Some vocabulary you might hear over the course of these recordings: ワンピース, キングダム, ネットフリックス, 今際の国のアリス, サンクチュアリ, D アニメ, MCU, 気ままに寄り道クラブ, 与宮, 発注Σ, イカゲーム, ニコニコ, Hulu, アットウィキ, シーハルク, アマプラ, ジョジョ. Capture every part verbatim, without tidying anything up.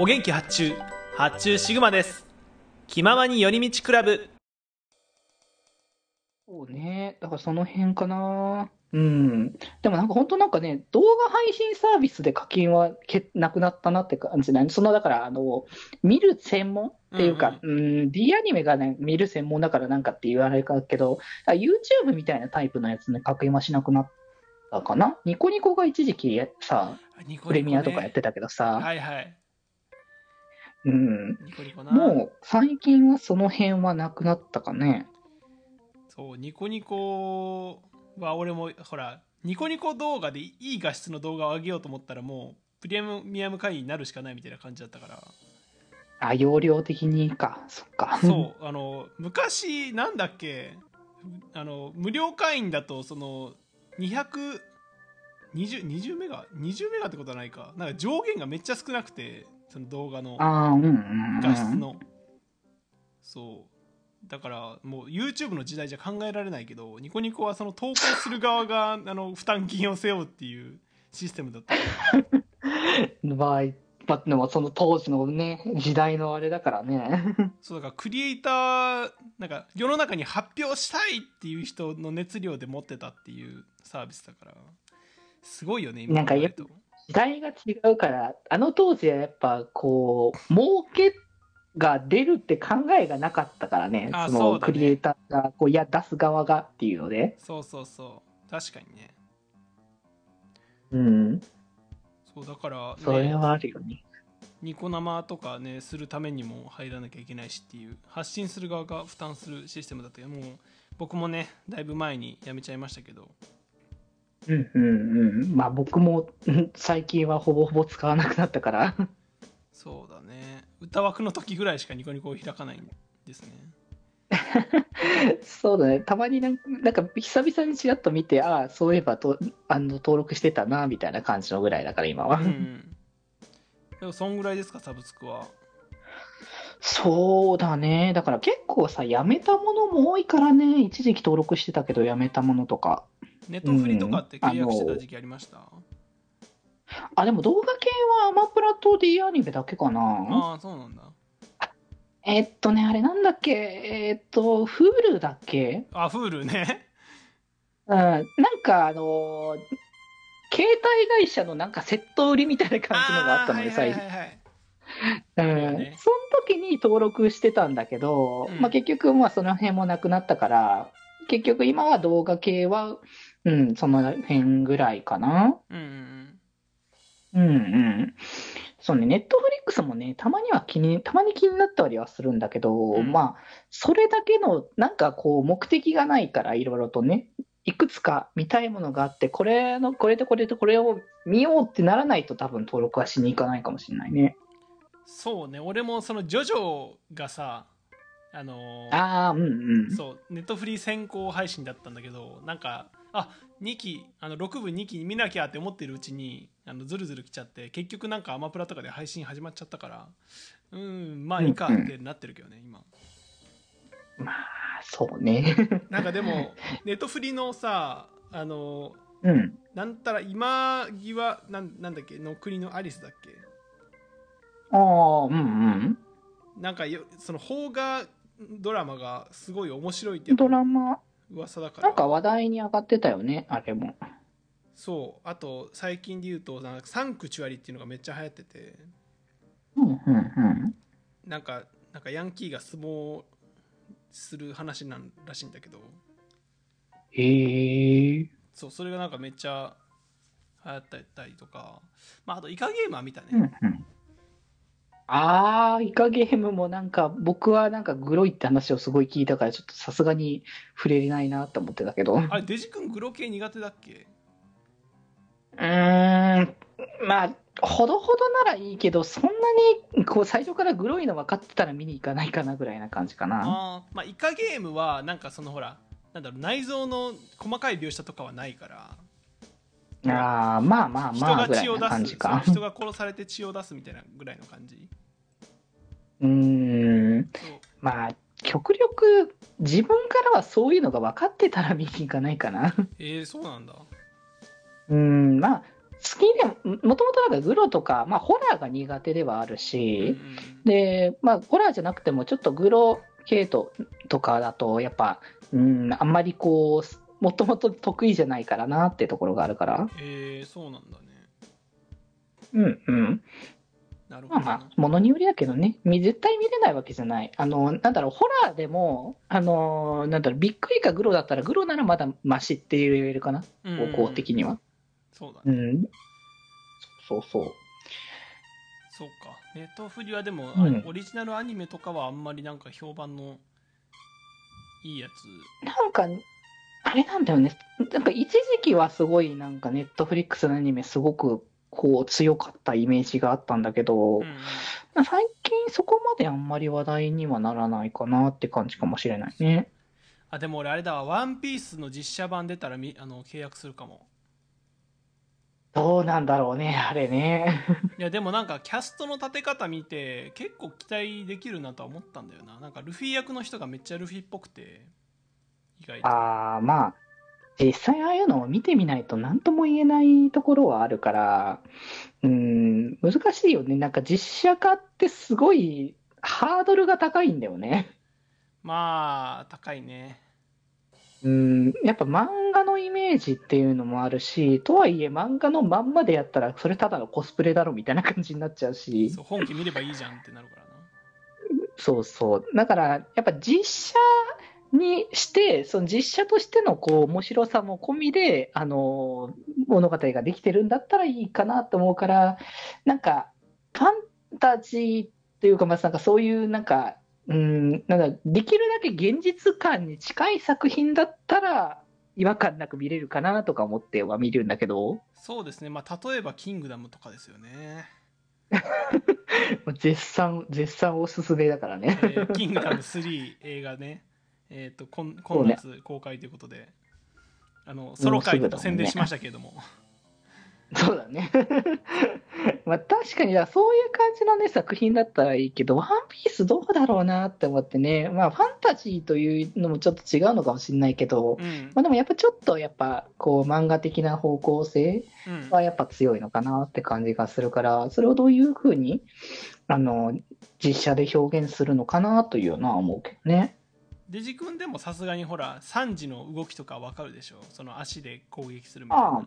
お元気発注、発注シグマです。気ままに寄り道クラブ。そうね、だからその辺かな。うん、でもなんか本当なんかね、動画配信サービスで課金はけなくなったなって感じない。そのだからあの見る専門っていうか、うんうんうん、D アニメが、ね、見る専門だからなんかって言われるけど、 YouTube みたいなタイプのやつね、課金はしなくなったかな。ニコニコが一時期さ、ニコニコ、ね、プレミアとかやってたけどさ、はいはい、うん、ニコニコな。もう最近はその辺はなくなったかね。そう、ニコニコは俺もほらニコニコ動画でいい画質の動画を上げようと思ったらもうプレミアム会員になるしかないみたいな感じだったから。あ、容量的にか、そっか。そうあの昔なんだっけ、あの無料会員だとそのにひゃくにじゅうメガにじゅうメガってことはないか、なんか上限がめっちゃ少なくて、その動画の画質の、そうだからもう YouTube の時代じゃ考えられないけど、ニコニコはその投稿する側があの負担金を背負うっていうシステムだったの場合、まあ、でもその当時のね時代のあれだからね。そうだからクリエイターなんか世の中に発表したいっていう人の熱量で持ってたっていうサービスだからすごいよね今。なんかやっぱ時代が違うから、あの当時はやっぱこう儲けが出るって考えがなかったからね。ああ、そのそうだね、クリエイターがこういや出す側がっていうので、そうそうそう、確かにね。うん、そうだから、ね、それはあるよね。ニコ生とかねするためにも入らなきゃいけないしっていう、発信する側が負担するシステムだったけど、もう僕もねだいぶ前に辞めちゃいましたけど。うんうんうん。まあ僕も最近はほぼほぼ使わなくなったから。そうだね、歌枠の時ぐらいしかニコニコを開かないんですね。そうだね、たまになんか、なんか久々にちらっと見て、ああそういえばとあの登録してたなみたいな感じのぐらいだから今は。うん、でもそんぐらいですかサブスクは。そうだね、だから結構さやめたものも多いからね。一時期登録してたけどやめたものとか、ネットフリとかって契約してた時期ありました、うん、あ、でも動画系はアマプラと D アニメだけかな。ああ、そうなんだ。えー、っとね、あれなんだっけ、えー、っと、Hulu だっけ。あ、Hulu ね。うん、なんかあのー、携帯会社のなんかセット売りみたいな感じのがあったので、最近。うん、ね、その時に登録してたんだけど、うん、まあ、結局まあその辺もなくなったから、結局今は動画系は、うん、その辺ぐらいかな。うん、うんうん、そうね、ネットフリックスもね、たまには気に、たまに気になったりはするんだけど、うん、まあそれだけのなんかこう目的がないから、いろいろとね、いくつか見たいものがあって、これのこれとこれとこれを見ようってならないと多分登録はしに行かないかもしれないね。そうね、俺もそのジョジョがさ、あのー、あー、うんうん、そうネットフリー先行配信だったんだけど、なんかあにきあのろくぶにき見なきゃって思ってるうちにあのズルズル来ちゃって、結局なんかアマプラとかで配信始まっちゃったから、うーんまあいいかってなってるけどね、うんうん、今。まあそうね。なんかでもネットフリのさあの、うん、なんたら今際なんなんだっけの国のアリスだっけ。ああうんうん。なんかよその邦画ドラマがすごい面白いってドラマ。噂だからなんか話題に上がってたよね、あれも。そう、あと最近で言うとなんかサンクチュアリっていうのがめっちゃ流行ってて、うんうんうん、なんかなんかヤンキーが相撲する話なんらしいんだけど、へー、そう、それがなんかめっちゃ流行ったりとか、まああとイカゲーマーみたいな、ね、うんうん、あーイカゲームもなんか僕はなんかグロいって話をすごい聞いたからちょっとさすがに触れれないなと思ってたけど。あれデジ君グロ系苦手だっけ。うーん、まあほどほどならいいけど、そんなにこう最初からグロいの分かってたら見に行かないかなぐらいな感じかな。あ、まあ、イカゲームはなんかそのほらなんだろう、内臓の細かい描写とかはないから、あまあまあまあぐらいな感じか。人が殺されて血を出すみたいなぐらいの感じ。うーん、まあ極力自分からはそういうのが分かってたら見に行かないかな。えー、そうなんだ。うーん、まあ好きでも、もともとなんかグロとか、まあ、ホラーが苦手ではあるし、うん、で、まあ、ホラーじゃなくてもちょっとグロ系統とかだとやっぱ、うん、あんまりこうもともと得意じゃないからなってところがあるから、えー、そうなんだね。うんうん。なるほどね。まあまあものによりだけどね、絶対見れないわけじゃない。あのなんだろうホラーでもあのなんだろうびっくりかグロだったらグロならまだマシって言えるかな、うん、方向的には。そうだね。うん。そうそうそう。そうか。ネットフリはでも、うん、オリジナルアニメとかはあんまりなんか評判のいいやつ。なんかあれなんだよね。なんか一時期はすごいなんかネットフリックスのアニメすごくこう強かったイメージがあったんだけど、うん、最近そこまであんまり話題にはならないかなって感じかもしれないね。あでも俺あれだわ、ワンピースの実写版出たらみあの契約するかも。どうなんだろうねあれね。いやでもなんかキャストの立て方見て結構期待できるなとは思ったんだよな。なんかルフィ役の人がめっちゃルフィっぽくて意外と。ああまあ実際ああいうのを見てみないと何とも言えないところはあるから、うーん難しいよね。なんか実写化ってすごいハードルが高いんだよね。まあ高いね。うーんやっぱ漫画のイメージっていうのもあるし、とはいえ漫画のまんまでやったらそれただのコスプレだろみたいな感じになっちゃうし。そう本気見ればいいじゃんってなるからな。そうそうだからやっぱ実写にしてその実写としてのこう面白さも込みであの物語ができてるんだったらいいかなと思うから、なんかファンタジーっていうか、まあ、なんかそういうなんか、うん、なんかできるだけ現実感に近い作品だったら違和感なく見れるかなとか思っては見るんだけど。そうですね、まあ、例えばキングダムとかですよね。絶賛絶賛おすすめだからね。えー、キングダムスリー映画ね。えー、と 今, 今月公開ということで、ね、あのソロ回と宣伝しましたけれども、そうだね。まあ確かにだそういう感じの、ね、作品だったらいいけど、ワンピースどうだろうなって思ってね、まあ、ファンタジーというのもちょっと違うのかもしれないけど、うんまあ、でもやっぱちょっとやっぱこう漫画的な方向性はやっぱ強いのかなって感じがするから、うん、それをどういう風にあの実写で表現するのかなというのは思うけどね。デジ君でもさすがにほらさんじの動きとか分かるでしょ、その足で攻撃するみたいな。あ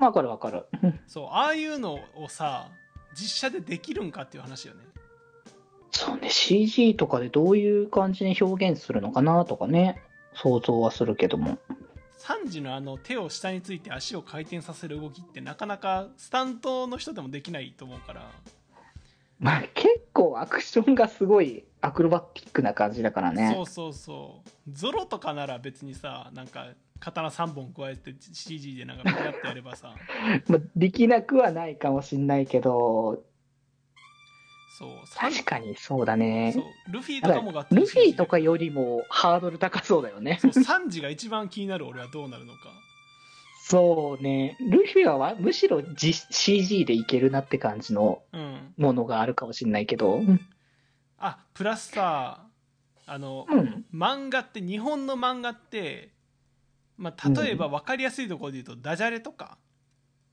あ分かる分かる。そうああいうのをさ実写でできるんかっていう話よね。そうね シージー とかでどういう感じに表現するのかなとかね想像はするけども、さんじのあの手を下について足を回転させる動きってなかなかスタントの人でもできないと思うから、まあ、結構アクションがすごいアクロバティックな感じだからね。そうそうそう。ゾロとかなら別にさ、なんか刀さんぼん加えて シージー でなんかやってやればさ、まあ、できなくはないかもしんないけど、そう確かにそうだね。そうルフィとかもがっつりルフィとかよりもハードル高そうだよね。そうサンジが一番気になる。俺はどうなるのか。そうね、ルフィはむしろ、G、シージー でいけるなって感じのものがあるかもしんないけど。うんあプラスさあの、うん、漫画って日本の漫画って、まあ、例えば分かりやすいところで言うと、うん、ダジャレとか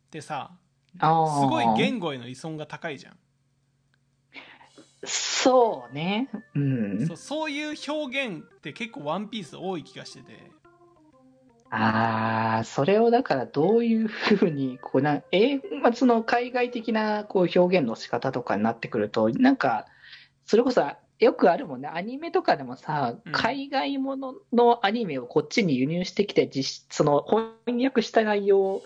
ってさすごい言語への依存が高いじゃん。そうね、うん、そう、そういう表現って結構ワンピース多い気がしてて、あそれをだからどういうふうにこうな、えーまあ、その海外的なこう表現の仕方とかになってくるとなんかそれこそよくあるもんね、アニメとかでもさ、うん、海外もののアニメをこっちに輸入してきて実その翻訳した内容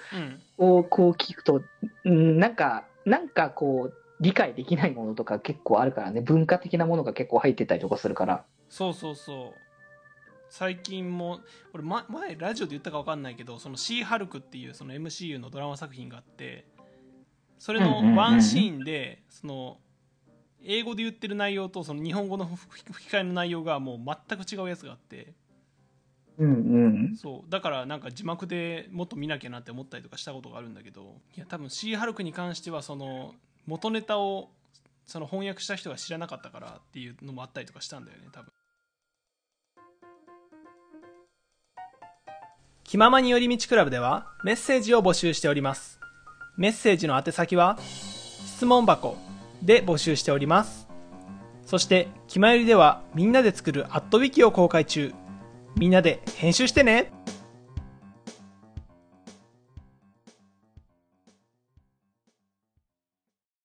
をこう聞くと、うん、なんかなんかこう理解できないものとか結構あるからね、文化的なものが結構入ってたりとかするから。そうそうそう最近も俺、ま、前ラジオで言ったか分かんないけど、そのシーハルクっていうその エムシーユー のドラマ作品があって、それのワンシーンで、うんうんうん、その英語で言ってる内容とその日本語の吹き替えの内容がもう全く違うやつがあって、うんうん、そうだからなんか字幕でもっと見なきゃなって思ったりとかしたことがあるんだけど、いや多分シーハルクに関してはその元ネタをその翻訳した人が知らなかったからっていうのもあったりとかしたんだよね多分。気ままに寄り道クラブではメッセージを募集しております。メッセージの宛先は質問箱で募集しております。そしてきまよりではみんなで作るアットウィキを公開中。みんなで編集してね。